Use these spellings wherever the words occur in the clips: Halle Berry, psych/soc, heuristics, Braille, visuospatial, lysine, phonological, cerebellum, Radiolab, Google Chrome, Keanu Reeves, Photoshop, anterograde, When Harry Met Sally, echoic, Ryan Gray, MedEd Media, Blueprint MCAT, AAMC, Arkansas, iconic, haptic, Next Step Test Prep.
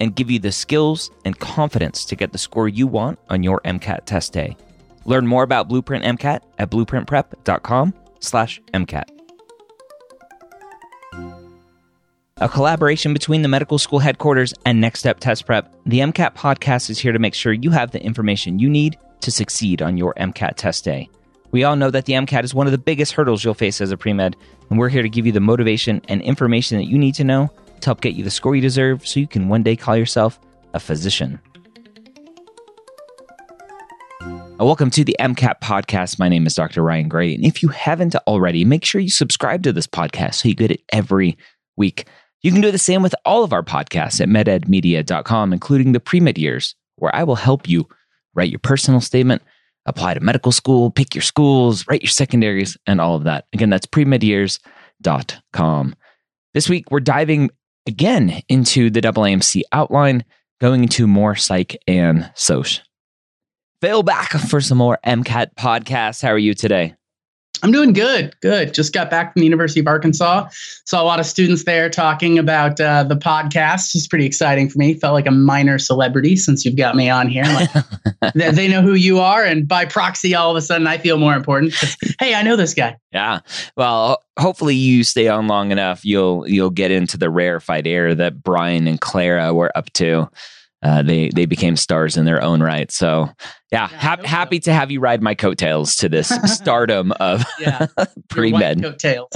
and give you the skills and confidence to get the score you want on your MCAT test day. Learn more about Blueprint MCAT at blueprintprep.com/MCAT. A collaboration between the medical school headquarters and Next Step Test Prep, the MCAT Podcast is here to make sure you have the information you need to succeed on your MCAT test day. We all know that the MCAT is one of the biggest hurdles you'll face as a pre-med, and we're here to give you the motivation and information that you need to know to help get you the score you deserve so you can one day call yourself a physician. Welcome to the MCAT Podcast. My name is Dr. Ryan Gray, and if you haven't already, make sure you subscribe to this podcast so you get it every week. You can do the same with all of our podcasts at mededmedia.com, including the pre-med years, where I will help you write your personal statement, apply to medical school, pick your schools, write your secondaries, and all of that. Again, that's premedyears.com. This week, we're diving again into the AAMC outline, going into more psych and soc. Fail back for some more MCAT podcasts. How are you today? I'm doing good. Good. Just got back from the University of Arkansas. Saw a lot of students there talking about the podcast. It's pretty exciting for me. Felt like a minor celebrity since you've got me on here. Like, they know who you are. And by proxy, all of a sudden, I feel more important. Hey, I know this guy. Yeah. Well, hopefully you stay on long enough. You'll get into the rarefied air that Brian and Clara were up to. They became stars in their own right. So happy to have you ride my coattails to this stardom of pre-med. Coattails.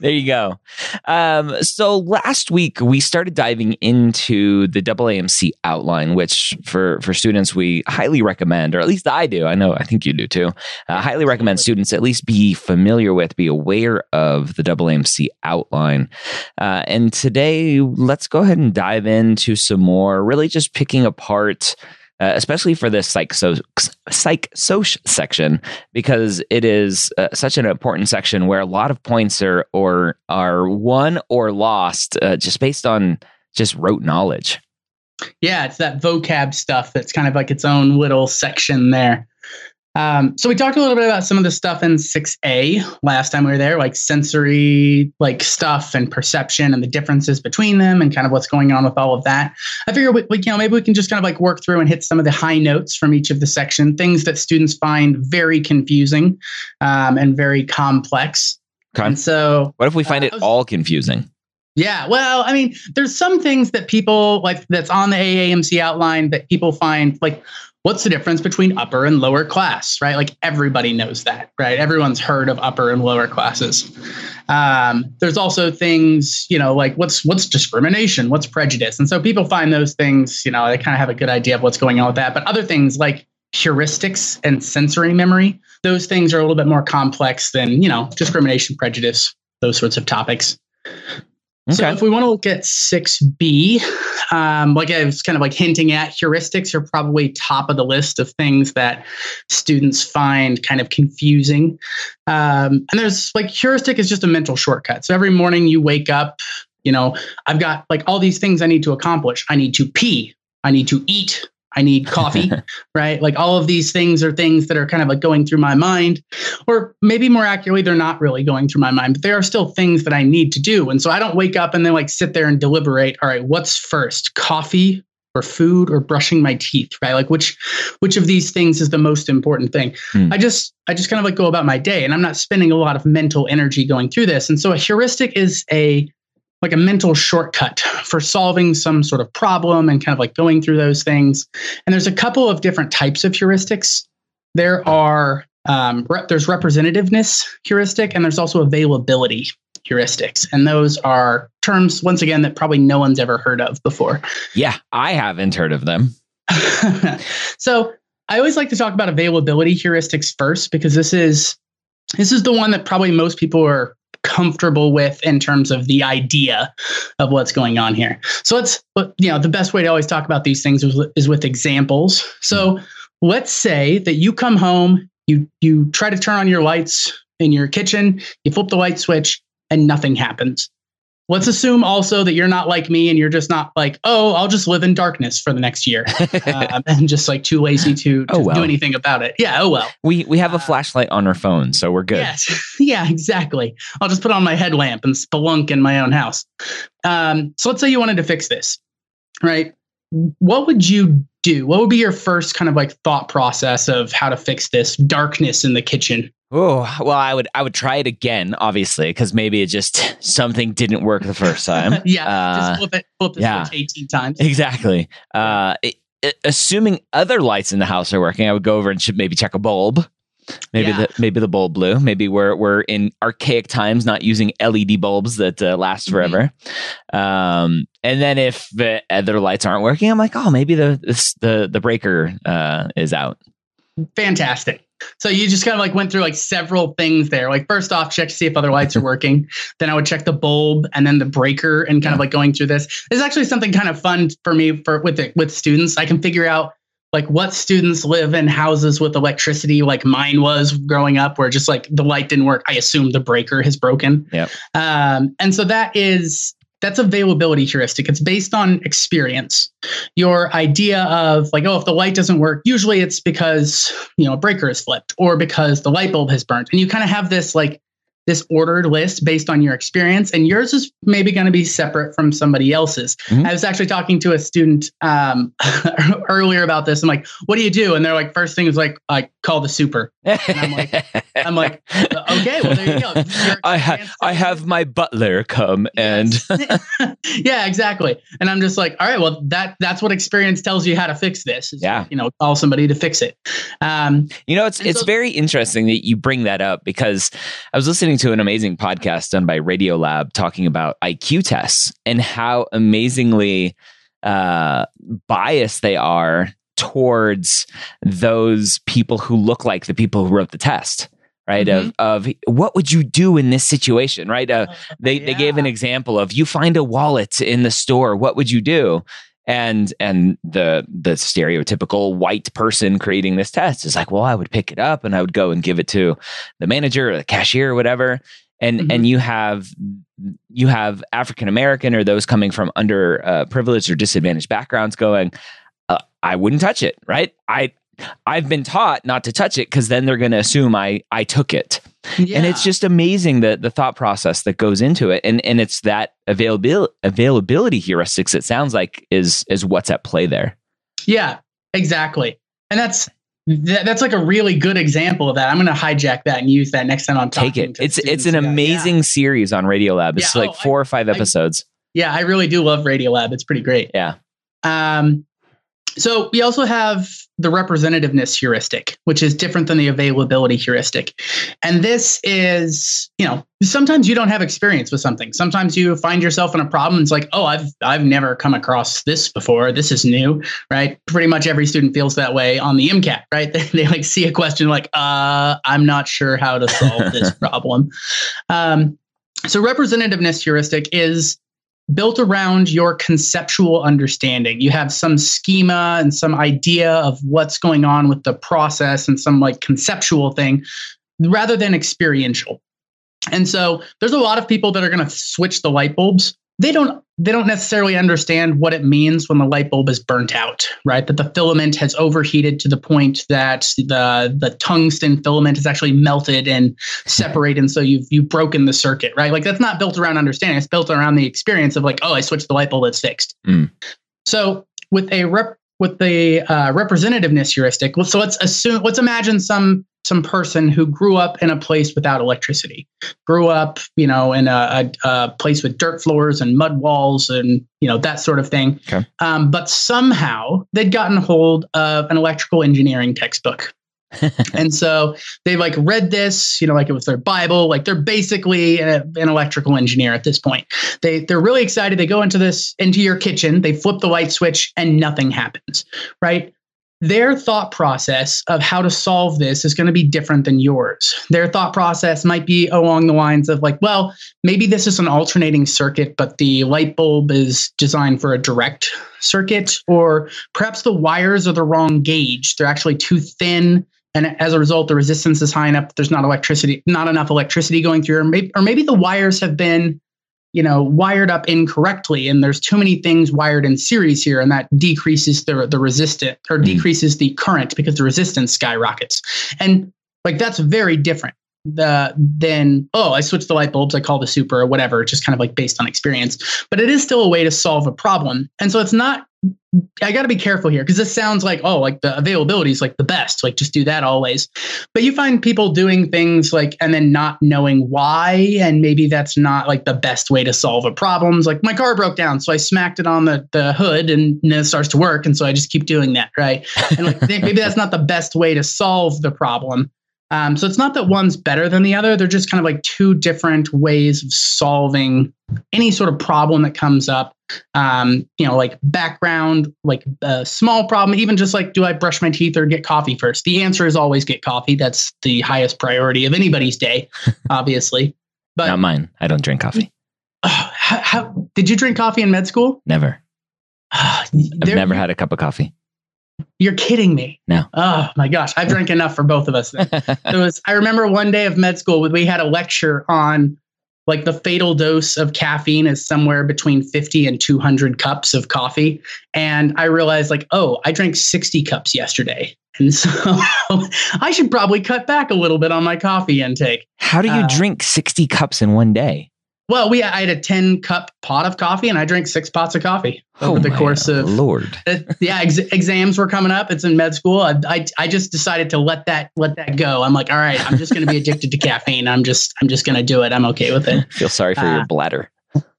There you go. So last week we started diving into the AAMC outline, which for students we highly recommend, or at least I do. I know, I think you do too. Highly recommend students at least be familiar with, be aware of the AAMC outline. And today let's go ahead and dive into some more, really just picking apart, especially for this psych-soc section, because it is such an important section where a lot of points are won or lost just based on just rote knowledge. Yeah, it's that vocab stuff that's kind of like its own little section there. So we talked a little bit about some of the stuff in 6A last time we were there, like sensory, like stuff and perception and the differences between them and kind of what's going on with all of that. I figure we maybe we can just kind of like work through and hit some of the high notes from each of the section, things that students find very confusing, and very complex. Okay. And so what if we find it all confusing? Yeah, well, I mean, there's some things that people like that's on the AAMC outline that people find like, what's the difference between upper and lower class, right? Like everybody knows that, right? Everyone's heard of upper and lower classes. There's also things, like what's discrimination, what's prejudice. And so people find those things, they kind of have a good idea of what's going on with that. But other things like heuristics and sensory memory, those things are a little bit more complex than, discrimination, prejudice, those sorts of topics. Okay. So if we want to look at 6B, like I was kind of like hinting at, heuristics are probably top of the list of things that students find kind of confusing. And there's like heuristic is just a mental shortcut. So every morning you wake up, I've got like all these things I need to accomplish. I need to pee. I need to eat. I need coffee, right? Like all of these things are things that are kind of like going through my mind, or maybe more accurately, they're not really going through my mind, but they are still things that I need to do. And so I don't wake up and then like sit there and deliberate, all right, what's first, coffee or food or brushing my teeth, right? Like which of these things is the most important thing? I just kind of like go about my day and I'm not spending a lot of mental energy going through this. And so a heuristic is like a mental shortcut for solving some sort of problem and kind of like going through those things. And there's a couple of different types of heuristics. there are there's representativeness heuristic, and there's also availability heuristics. And those are terms, once again, that probably no one's ever heard of before. Yeah, I haven't heard of them. So I always like to talk about availability heuristics first, because this is the one that probably most people are comfortable with in terms of the idea of what's going on here. So the best way to always talk about these things is with examples. So let's say that you come home, you try to turn on your lights in your kitchen, you flip the light switch and nothing happens. Let's assume also that you're not like me and you're just not like, oh, I'll just live in darkness for the next year. And just like too lazy to do anything about it. Yeah. Oh, well. We have a flashlight on our phone, so we're good. Yes. Yeah, exactly. I'll just put on my headlamp and spelunk in my own house. So let's say you wanted to fix this, right? What would you do? What would be your first kind of like thought process of how to fix this darkness in the kitchen? Oh, well, I would try it again, obviously, because maybe it just something didn't work the first time. Yeah, just flip it yeah, 18 times. Exactly. Assuming other lights in the house are working, I would go over and should maybe check a bulb. Maybe the bulb blew. Maybe we're in archaic times, not using LED bulbs that last forever. Mm-hmm. And then if the other lights aren't working, I'm like, oh, maybe the breaker is out. Fantastic. So you just kind of like went through like several things there. Like first off, check to see if other lights are working. Then I would check the bulb and then the breaker and kind of like going through this. There's actually something kind of fun for me with students. I can figure out like what students live in houses with electricity, like mine was growing up, where just like the light didn't work. I assume the breaker has broken. Yep. And so that's availability heuristic. It's based on experience. Your idea of like, oh, if the light doesn't work, usually it's because, a breaker is flipped or because the light bulb has burnt. And you kind of have this like this ordered list based on your experience, and yours is maybe going to be separate from somebody else's. Mm-hmm. I was actually talking to a student earlier about this. I'm like, what do you do? And they're like, first thing is like, I call the super. And I'm like, okay, well, there you go. I have my butler come and yeah, exactly. And I'm just like, all right, well, that's what experience tells you how to fix this. Is, yeah. Call somebody to fix it. It's very interesting that you bring that up, because I was listening to an amazing podcast done by Radiolab talking about IQ tests and how amazingly biased they are towards those people who look like the people who wrote the test, right? Mm-hmm. Of what would you do in this situation, right? They gave an example of you find a wallet in the store, what would you do? And the stereotypical white person creating this test is like, well, I would pick it up and I would go and give it to the manager or the cashier or whatever. And mm-hmm. and you have African American or those coming from under privileged or disadvantaged backgrounds going, I wouldn't touch it, right? I've been taught not to touch it because then they're going to assume I took it. Yeah. And it's just amazing the thought process that goes into it. And it's that availability heuristics, it sounds like, is what's at play there. Yeah, exactly. And that's like a really good example of that. I'm going to hijack that and use that next time I'm talking. Take it. It's an amazing series on Radiolab. It's like four or five episodes. I really do love Radiolab. It's pretty great. Yeah. So we also have the representativeness heuristic, which is different than the availability heuristic. And this is, sometimes you don't have experience with something. Sometimes you find yourself in a problem. And it's like, oh, I've never come across this before. This is new, right? Pretty much every student feels that way on the MCAT, right? They like see a question like, I'm not sure how to solve this problem. So representativeness heuristic is built around your conceptual understanding. You have some schema and some idea of what's going on with the process and some like conceptual thing rather than experiential. And so there's a lot of people that are going to switch the light bulbs. They don't necessarily understand what it means when the light bulb is burnt out, right? That the filament has overheated to the point that the tungsten filament has actually melted and separated. And so you've broken the circuit, right? Like that's not built around understanding. It's built around the experience of like, oh, I switched the light bulb, it's fixed. Mm. So with the representativeness heuristic, so let's imagine some person who grew up in a place without electricity, grew up, in a place with dirt floors and mud walls and, that sort of thing. Okay. But somehow they'd gotten hold of an electrical engineering textbook And so they've like read this, you know, like it was their Bible, like they're basically an electrical engineer at this point. They're really excited. They go into this, into your kitchen, they flip the light switch and nothing happens, right? Their thought process of how to solve this is going to be different than yours. Their thought process might be along the lines of like, well, maybe this is an alternating circuit, but the light bulb is designed for a direct circuit, or perhaps the wires are the wrong gauge. They're actually too thin. And as a result, the resistance is high enough that there's not enough electricity going through, or maybe the wires have been, you know, wired up incorrectly, and there's too many things wired in series here, and that decreases the resistance or decreases the current because the resistance skyrockets. And like that's very different than, oh, I switched the light bulbs, I called the super or whatever, just kind of like based on experience. But it is still a way to solve a problem. And so it's not, I got to be careful here because this sounds like, oh, like the availability is like the best, like just do that always. But you find people doing things like, and then not knowing why, and maybe that's not like the best way to solve a problem. It's like my car broke down, so I smacked it on the hood and it starts to work. And so I just keep doing that, right? And like maybe that's not the best way to solve the problem. So it's not that one's better than the other. They're just kind of like two different ways of solving any sort of problem that comes up. You know, like background, like a small problem, even just like, do I brush my teeth or get coffee first? The answer is always get coffee. That's the highest priority of anybody's day, obviously. But not mine. I don't drink coffee. How did you drink coffee in med school? Never. I've never had a cup of coffee. You're kidding me. No. Oh my gosh. I've drank enough for both of us then. I remember one day of med school, we had a lecture on like the fatal dose of caffeine is somewhere between 50 and 200 cups of coffee. And I realized like, oh, I drank 60 cups yesterday. And so I should probably cut back a little bit on my coffee intake. How do you drink 60 cups in one day? Well, I had a 10-cup pot of coffee, and I drank 6 pots of coffee over the course of Lord. Exams were coming up. It's in med school. I just decided to let that go. I'm like, all right, I'm just going to be addicted to caffeine. I'm just going to do it. I'm okay with it. Feel sorry for your bladder.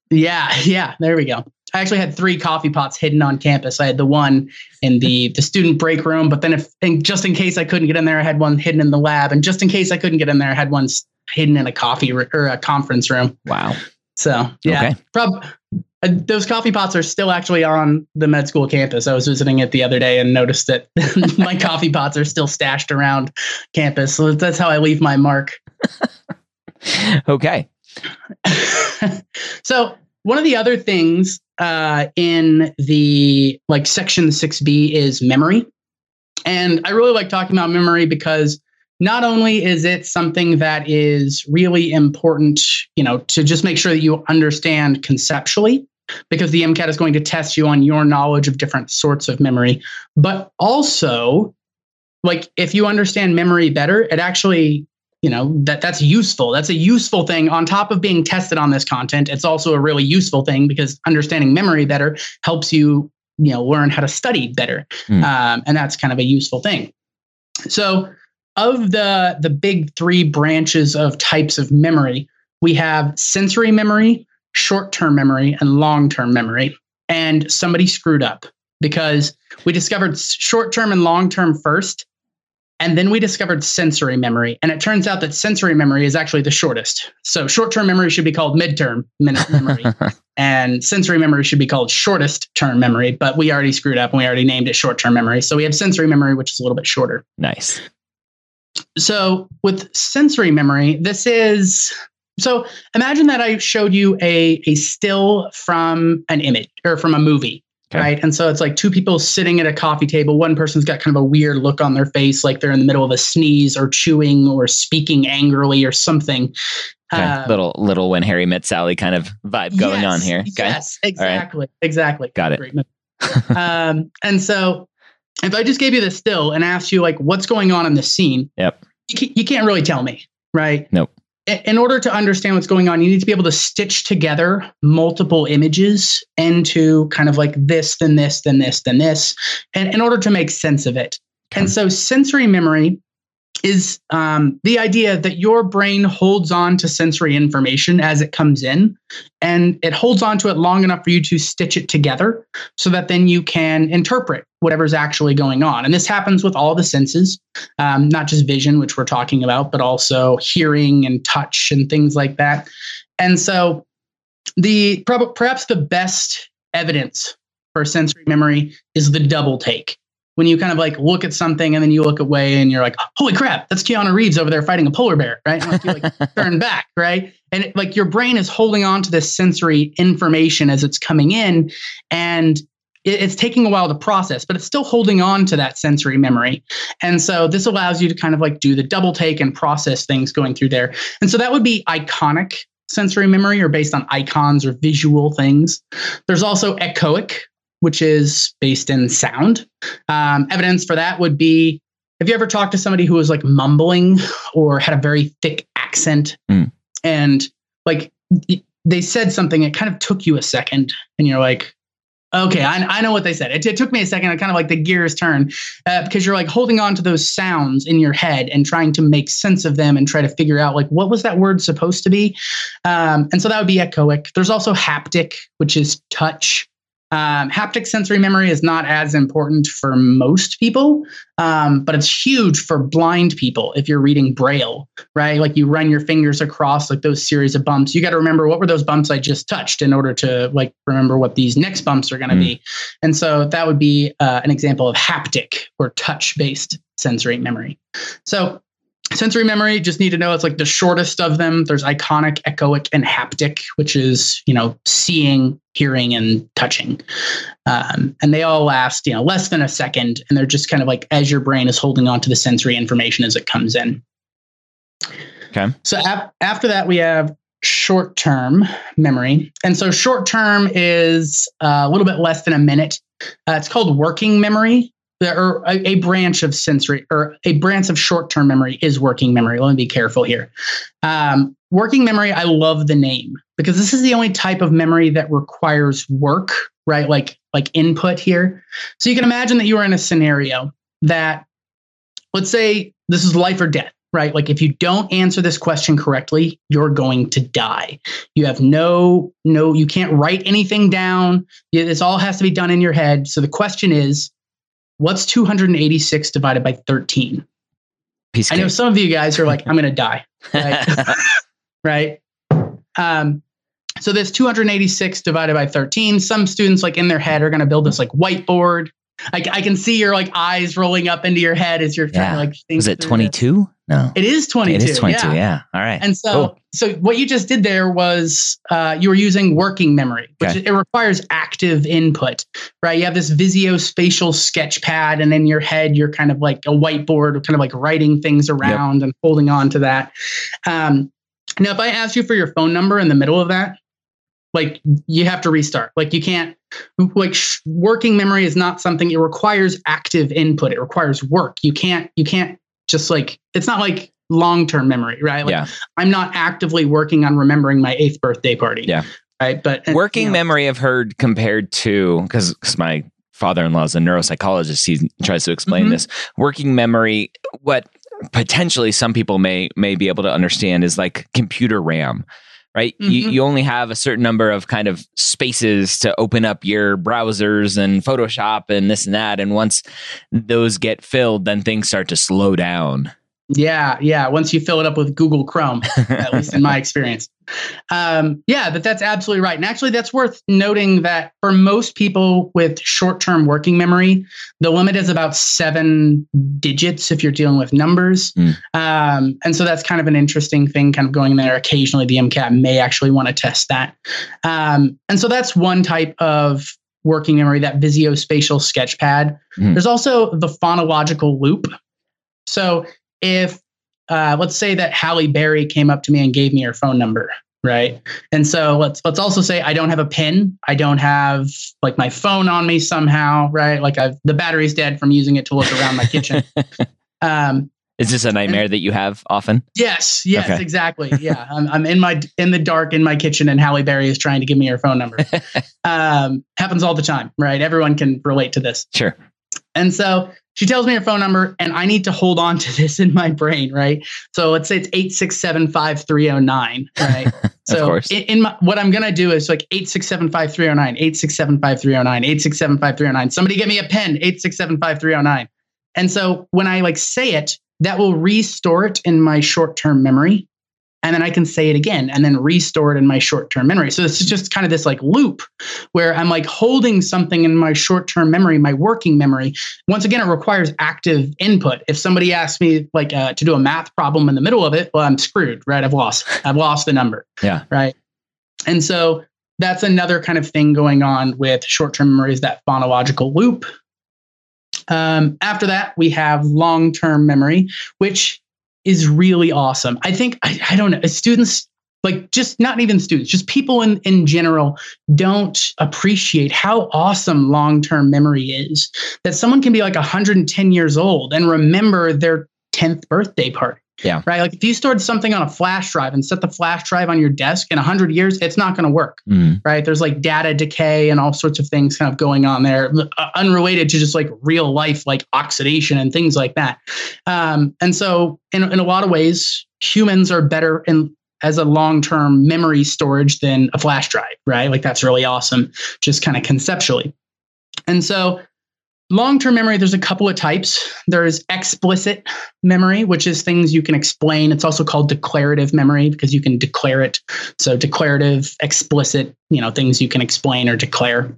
Yeah. There we go. I actually had 3 coffee pots hidden on campus. I had the one in the student break room, but then just in case I couldn't get in there, I had one hidden in the lab, and just in case I couldn't get in there, I had one hidden in a or a conference room. Wow. So yeah, okay. Those coffee pots are still actually on the med school campus. I was visiting it the other day and noticed that my coffee pots are still stashed around campus. So that's how I leave my mark. Okay. So one of the other things in the like section 6B is memory. And I really like talking about memory because not only is it something that is really important, you know, to just make sure that you understand conceptually, because the MCAT is going to test you on your knowledge of different sorts of memory, but also, like, if you understand memory better, it actually, you know, that's useful. That's a useful thing. On top of being tested on this content, it's also a really useful thing because understanding memory better helps you, you know, learn how to study better. And that's kind of a useful thing. So of the big 3 branches of types of memory, we have sensory memory, short-term memory, and long-term memory. And somebody screwed up because we discovered short-term and long-term first, and then we discovered sensory memory. And it turns out that sensory memory is actually the shortest. So short-term memory should be called midterm memory, and sensory memory should be called shortest-term memory. But we already screwed up, and we already named it short-term memory. So we have sensory memory, which is a little bit shorter. Nice. So with sensory memory, so imagine that I showed you a still from an image or from a movie, okay, right? And so it's like two people sitting at a coffee table. One person's got kind of a weird look on their face, like they're in the middle of a sneeze or chewing or speaking angrily or something. Okay. Little When Harry Met Sally kind of vibe going on here. Okay. Yes, exactly. Right. Exactly. Got it. And so if I just gave you the still and asked you like, what's going on in the scene, yep, you can't really tell me, right? Nope. In order to understand what's going on, you need to be able to stitch together multiple images into kind of like this, then this, then this, then this, and in order to make sense of it. Okay. And so sensory memory is the idea that your brain holds on to sensory information as it comes in, and it holds on to it long enough for you to stitch it together so that then you can interpret whatever's actually going on. And this happens with all the senses, not just vision, which we're talking about, but also hearing and touch and things like that. And so the perhaps the best evidence for sensory memory is the double take. When you kind of like look at something and then you look away and you're like, holy crap, that's Keanu Reeves over there fighting a polar bear, right? And you like turn back, right? And it, like your brain is holding on to this sensory information as it's coming in, and it's taking a while to process, but it's still holding on to that sensory memory. And so this allows you to kind of like do the double take and process things going through there. And so that would be iconic sensory memory, or based on icons or visual things. There's also echoic, which is based in sound. Evidence for that would be, have you ever talked to somebody who was like mumbling or had a very thick accent? And like they said something, it kind of took you a second and you're like, okay, I know what they said. It took me a second. I kind of like the gears turn because you're like holding on to those sounds in your head and trying to make sense of them and try to figure out like, what was that word supposed to be? And so that would be echoic. There's also haptic, which is touch. Haptic sensory memory is not as important for most people, but it's huge for blind people if you're reading Braille, right? Like you run your fingers across like those series of bumps. You got to remember what were those bumps I just touched in order to like remember what these next bumps are going to be. And so that would be an example of haptic or touch-based sensory memory. So sensory memory, just need to know it's like the shortest of them. There's iconic, echoic, and haptic, which is, you know, seeing, hearing, and touching. And they all last, you know, less than a second. And they're just kind of like as your brain is holding on to the sensory information as it comes in. Okay. So after that, we have short-term memory. And so short-term is a little bit less than a minute. It's called working memory. Or a branch of sensory, or a branch of short-term memory is working memory. Let me be careful here. Working memory, I love the name because this is the only type of memory that requires work, right? Like input here. So you can imagine that you are in a scenario that, let's say this is life or death, right? Like if you don't answer this question correctly, you're going to die. You have no, you can't write anything down. This all has to be done in your head. So the question is, what's 286 divided by 13? I know some of you guys are like, I'm going to die. Right? Right? So this 286 divided by 13, some students like in their head are going to build this like whiteboard. I can see your like eyes rolling up into your head as you're trying to like think. Is it 22? No, it is 22. It is 22. Yeah. All right. And so, so what you just did there was you were using working memory, which it requires active input, right? You have this visuospatial sketch pad, and in your head, you're kind of like a whiteboard, kind of like writing things around and holding on to that. Now, if I asked you for your phone number in the middle of that, like you have to restart. Like you can't, like working memory is not something, it requires active input. It requires work. You can't just like, it's not like long-term memory, right? Like I'm not actively working on remembering my 8th birthday party. Yeah. Right. But working memory I've heard compared to, because my father-in-law is a neuropsychologist. He tries to explain this working memory. What potentially some people may be able to understand is like computer RAM. Right. You only have a certain number of kind of spaces to open up your browsers and Photoshop and this and that. And once those get filled, then things start to slow down. Yeah. Yeah. Once you fill it up with Google Chrome, at least in my experience. That's absolutely right. And actually, that's worth noting that for most people with short-term working memory, the limit is about 7 digits if you're dealing with numbers. And so that's kind of an interesting thing kind of going there. Occasionally, the MCAT may actually want to test that. And so that's one type of working memory, that visuospatial sketch pad. There's also the phonological loop. So if let's say that Halle Berry came up to me and gave me her phone number, right? And so let's also say I don't have a pen. I don't have like my phone on me somehow, right? Like the battery's dead from using it to look around my kitchen. Is this a nightmare that you have often? Yes, okay. Exactly. Yeah, I'm in the dark in my kitchen, and Halle Berry is trying to give me her phone number. Happens all the time, right? Everyone can relate to this. Sure. And so she tells me her phone number and I need to hold on to this in my brain, right? So let's say it's 8675309, right? So in my, what I'm going to do is like 8675309, 8675309, 8675309. Somebody get me a pen, 8675309. And so when I like say it, that will restore it in my short-term memory. And then I can say it again and then restore it in my short-term memory. So this is just kind of this like loop where I'm like holding something in my short-term memory, my working memory. Once again, it requires active input. If somebody asks me like to do a math problem in the middle of it, well, I'm screwed, right? I've lost the number. Yeah. Right. And so that's another kind of thing going on with short-term memory, is that phonological loop. After that, we have long-term memory, which is really awesome. I think, I don't know, students, like just not even students, just people in general don't appreciate how awesome long-term memory is. That someone can be like 110 years old and remember their 10th birthday party. Yeah. Right. Like if you stored something on a flash drive and set the flash drive on your desk in 100 years, it's not going to work. Mm. Right. There's like data decay and all sorts of things kind of going on there, unrelated to just like real life, like oxidation and things like that. And so in a lot of ways, humans are better as a long-term memory storage than a flash drive. Right. Like that's really awesome. Just kind of conceptually. And so long-term memory, there's a couple of types. There's explicit memory, which is things you can explain. It's also called declarative memory because you can declare it. So declarative, explicit, you know, things you can explain or declare.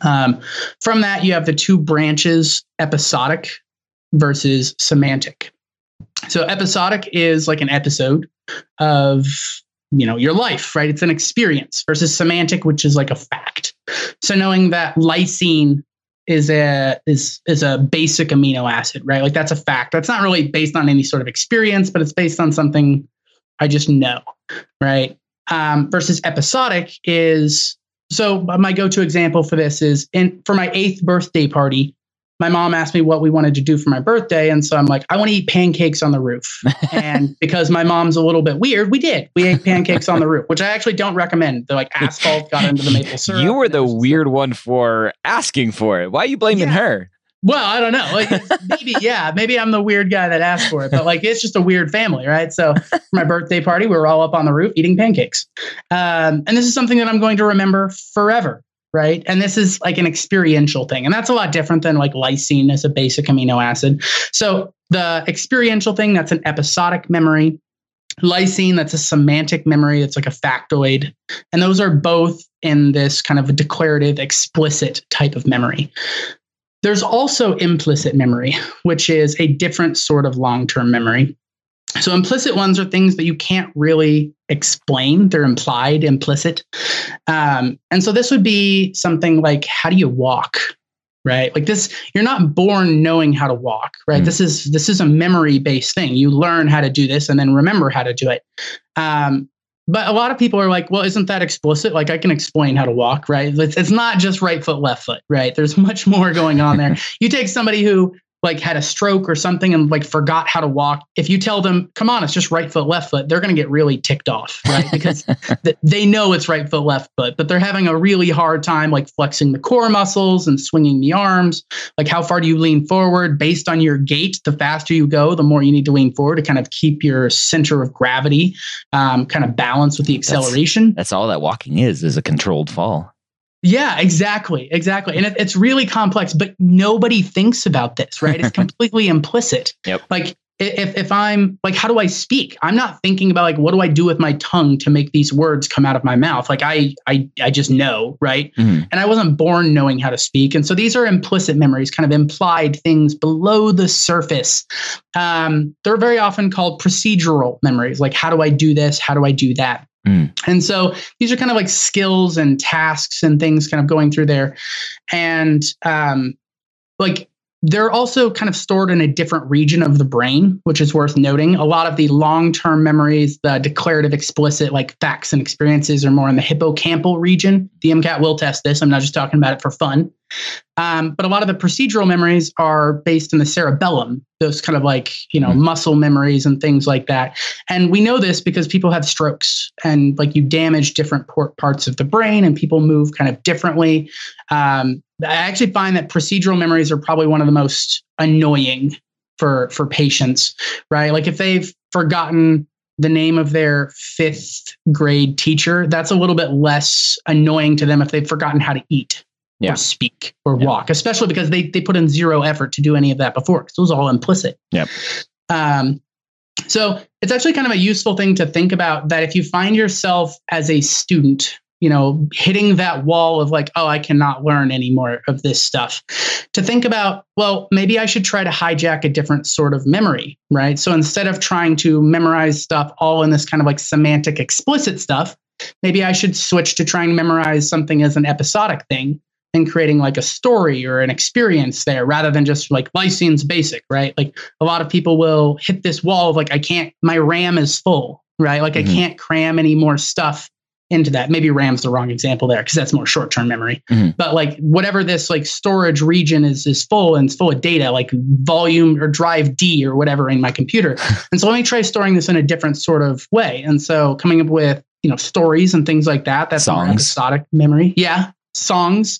From that, you have the two branches, episodic versus semantic. So episodic is like an episode of, you know, your life, right? It's an experience, versus semantic, which is like a fact. So knowing that lysine is a basic amino acid, right? Like that's a fact. That's not really based on any sort of experience, but it's based on something I just know, right? Versus episodic is, so my go-to example for this is for my 8th birthday party, my mom asked me what we wanted to do for my birthday. And so I'm like, I want to eat pancakes on the roof. And because my mom's a little bit weird, we did. We ate pancakes on the roof, which I actually don't recommend. They're like asphalt got into the maple syrup. You were the weird one for asking for it. Why are you blaming her? Well, I don't know. Like maybe I'm the weird guy that asked for it, but like, it's just a weird family. Right. So for my birthday party, we were all up on the roof eating pancakes. And this is something that I'm going to remember forever. Right. And this is like an experiential thing. And that's a lot different than like lysine as a basic amino acid. So the experiential thing, that's an episodic memory. Lysine, that's a semantic memory. It's like a factoid. And those are both in this kind of a declarative, explicit type of memory. There's also implicit memory, which is a different sort of long-term memory. So implicit ones are things that you can't really explain. They're implied, implicit. And so this would be something like, how do you walk, right? Like this, you're not born knowing how to walk, right? Mm. This is a memory-based thing. You learn how to do this and then remember how to do it. But a lot of people are like, well, isn't that explicit? Like I can explain how to walk, right? It's not just right foot, left foot, right? There's much more going on there. You take somebody who like had a stroke or something and like forgot how to walk. If you tell them, come on, it's just right foot, left foot, they're going to get really ticked off, right? Because they know it's right foot, left foot, but they're having a really hard time like flexing the core muscles and swinging the arms. Like how far do you lean forward based on your gait? The faster you go, the more you need to lean forward to kind of keep your center of gravity kind of balanced with the acceleration. That's all that walking is a controlled fall. Yeah, exactly. And it's really complex, but nobody thinks about this, right? It's completely implicit. Yep. Like if I'm like, how do I speak? I'm not thinking about like, what do I do with my tongue to make these words come out of my mouth? Like I just know, right? Mm-hmm. And I wasn't born knowing how to speak. And so these are implicit memories, kind of implied things below the surface. They're very often called procedural memories. Like, how do I do this? How do I do that? Mm. And so these are kind of like skills and tasks and things kind of going through there. And like they're also kind of stored in a different region of the brain, which is worth noting. A lot of the long-term memories, the declarative, explicit, like facts and experiences are more in the hippocampal region. The MCAT will test this. I'm not just talking about it for fun. But a lot of the procedural memories are based in the cerebellum, those kind of like, muscle memories and things like that. And we know this because people have strokes and like you damage different parts of the brain and people move kind of differently. I actually find that procedural memories are probably one of the most annoying for patients, right? Like if they've forgotten the name of their fifth grade teacher, that's a little bit less annoying to them if they've forgotten how to eat. Yeah. Or speak or walk, especially because they put in zero effort to do any of that before. So it was all implicit. Yep. So it's actually kind of a useful thing to think about that if you find yourself as a student, hitting that wall of like, oh, I cannot learn any more of this stuff, to think about, well, maybe I should try to hijack a different sort of memory, right? So instead of trying to memorize stuff all in this kind of like semantic explicit stuff, maybe I should switch to trying to memorize something as an episodic thing. And creating like a story or an experience there rather than just like Lycian's basic, right? Like a lot of people will hit this wall of like, I can't, my RAM is full, right? Like I can't cram any more stuff into that. Maybe RAM's the wrong example there because that's more short-term memory. But like whatever this like storage region is full and it's full of data, like volume or drive D or whatever in my computer. And so let me try storing this in a different sort of way. And so coming up with, stories and things like that, that's more episodic memory. Yeah. Songs.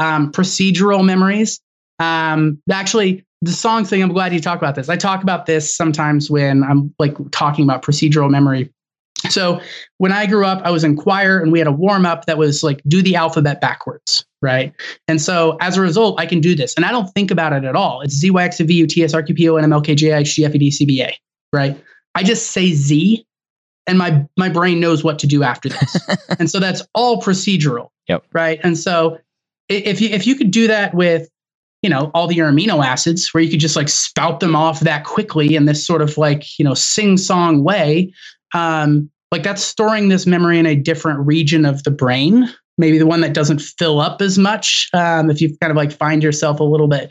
Procedural memories. Actually, the songs thing, I'm glad you talk about this. I talk about this sometimes when I'm like talking about procedural memory. So when I grew up, I was in choir and we had a warm up that was like, do the alphabet backwards. Right. And so as a result, I can do this and I don't think about it at all. It's Z, Y, X, V, U, T, S, R, Q, P, O, N, M, L, K, J, I, H, G, F, E, D, C, B, A. Right. I just say Z and my brain knows what to do after this. And so that's all procedural. Yep. Right. And so if you could do that with, all the your amino acids where you could just like spout them off that quickly in this sort of like, sing song way, like that's storing this memory in a different region of the brain, maybe the one that doesn't fill up as much. If you kind of like find yourself a little bit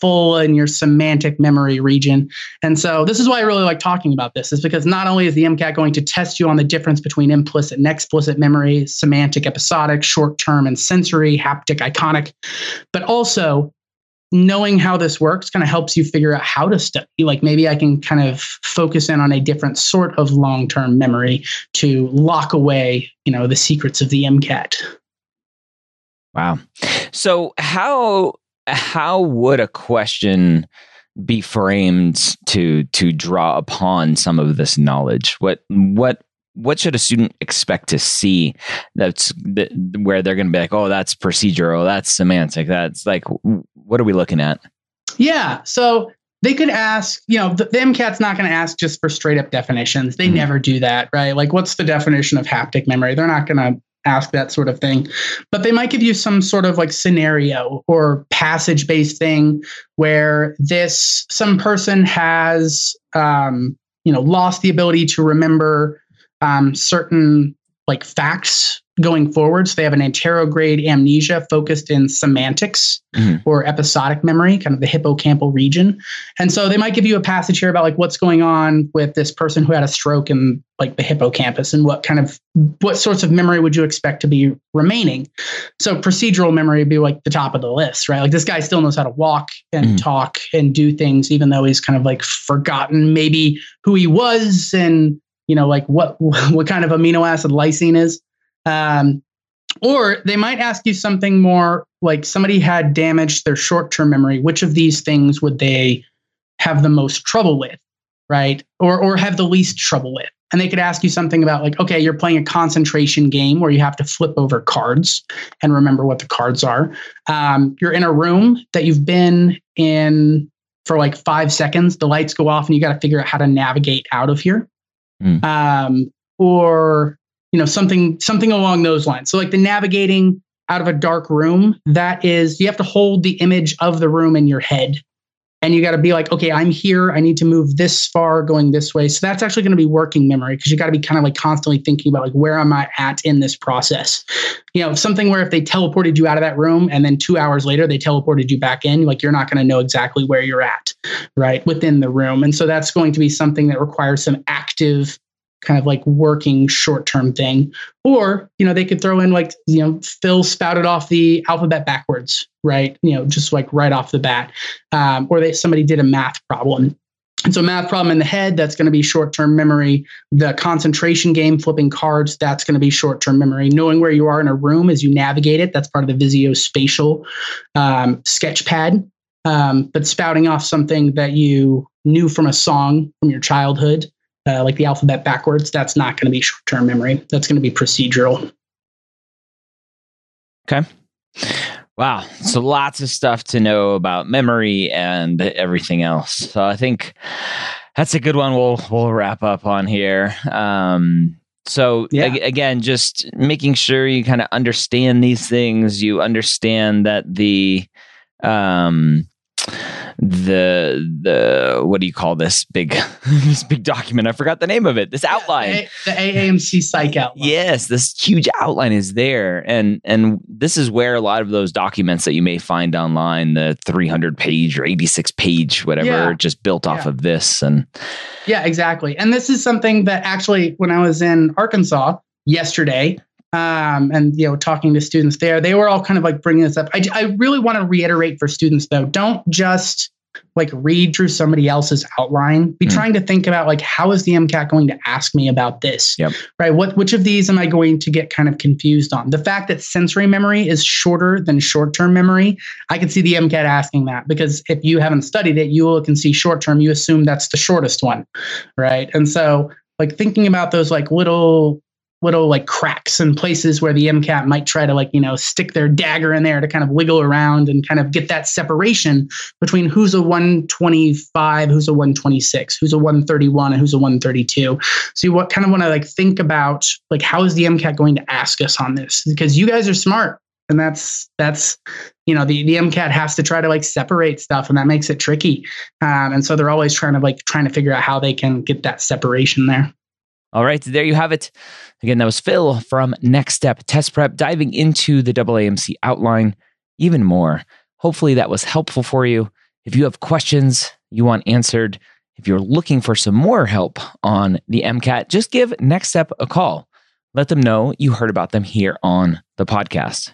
full in your semantic memory region. And so this is why I really like talking about this is because not only is the MCAT going to test you on the difference between implicit and explicit memory, semantic, episodic, short-term, and sensory, haptic, iconic, but also knowing how this works kind of helps you figure out how to study. Like maybe I can kind of focus in on a different sort of long-term memory to lock away, the secrets of the MCAT. Wow. So how would a question be framed to draw upon some of this knowledge? What should a student expect to see? That's where they're going to be like, oh, that's procedural, that's semantic, that's like, what are we looking at? Yeah, so they could ask, the MCAT's not going to ask just for straight up definitions. They never do that, right? Like, what's the definition of haptic memory? They're not going to ask that sort of thing, but they might give you some sort of like scenario or passage based thing where some person has, lost the ability to remember certain like facts going forward. So they have an anterograde amnesia focused in semantics or episodic memory, kind of the hippocampal region. And so they might give you a passage here about like what's going on with this person who had a stroke in like the hippocampus and what sorts of memory would you expect to be remaining? So procedural memory would be like the top of the list, right? Like this guy still knows how to walk and talk and do things, even though he's kind of like forgotten maybe who he was and, like what kind of amino acid lysine is. Or they might ask you something more like somebody had damaged their short-term memory. Which of these things would they have the most trouble with, right? Or have the least trouble with? And they could ask you something about like, okay, you're playing a concentration game where you have to flip over cards and remember what the cards are. You're in a room that you've been in for like 5 seconds. The lights go off and you got to figure out how to navigate out of here. Or... something along those lines. So like the navigating out of a dark room, that is, you have to hold the image of the room in your head and you got to be like, okay, I'm here. I need to move this far going this way. So that's actually going to be working memory because you got to be kind of like constantly thinking about like, where am I at in this process? Something where if they teleported you out of that room and then 2 hours later, they teleported you back in, like you're not going to know exactly where you're at, right? Within the room. And so that's going to be something that requires some active kind of like working short-term thing. Or, you know, they could throw in like, you know, Phil spouted off the alphabet backwards, right? You know, just like right off the bat. Or somebody did a math problem. And so math problem in the head, that's going to be short-term memory. The concentration game, flipping cards, that's going to be short-term memory. Knowing where you are in a room as you navigate it, that's part of the visuospatial sketch pad. But spouting off something that you knew from a song from your childhood, like the alphabet backwards, that's not going to be short-term memory. That's going to be procedural. Okay. Wow. So lots of stuff to know about memory and everything else. So I think that's a good one. We'll wrap up on here. Again, just making sure you kind of understand these things. You understand that the what do you call this big this big document? I forgot the name of it. This outline, the AAMC psych outline. Yes, this huge outline is there, and this is where a lot of those documents that you may find online, the 300-page or 86-page, whatever, just built off of this. And yeah, exactly. And this is something that actually, when I was in Arkansas yesterday, and, you know, talking to students there, they were all kind of like bringing this up. I really want to reiterate for students, though, don't just like read through somebody else's outline. Be trying to think about like, how is the MCAT going to ask me about this? Yep. Right. Which of these am I going to get kind of confused on? The fact that sensory memory is shorter than short-term memory, I can see the MCAT asking that, because if you haven't studied it, you look and see short-term, you assume that's the shortest one. Right. And so like thinking about those like little like cracks and places where the MCAT might try to like, you know, stick their dagger in there to kind of wiggle around and kind of get that separation between who's a 125, who's a 126, who's a 131, and who's a 132. So you kind of want to like think about like, how is the MCAT going to ask us on this? Because you guys are smart. And that's, you know, the MCAT has to try to like separate stuff, and that makes it tricky. And so they're always trying to figure out how they can get that separation there. All right, so there you have it. Again, that was Phil from Next Step Test Prep, diving into the AAMC outline even more. Hopefully that was helpful for you. If you have questions you want answered, if you're looking for some more help on the MCAT, just give Next Step a call. Let them know you heard about them here on the podcast.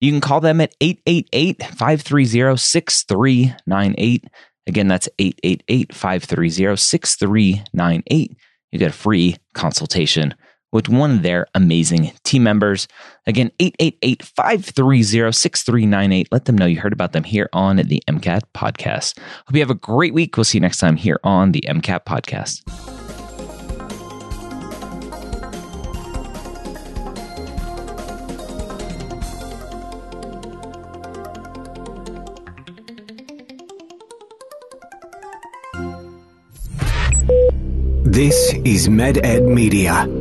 You can call them at 888-530-6398. Again, that's 888-530-6398. You get a free consultation with one of their amazing team members. Again, 888-530-6398. Let them know you heard about them here on the MCAT Podcast. Hope you have a great week. We'll see you next time here on the MCAT Podcast. This is MedEd Media.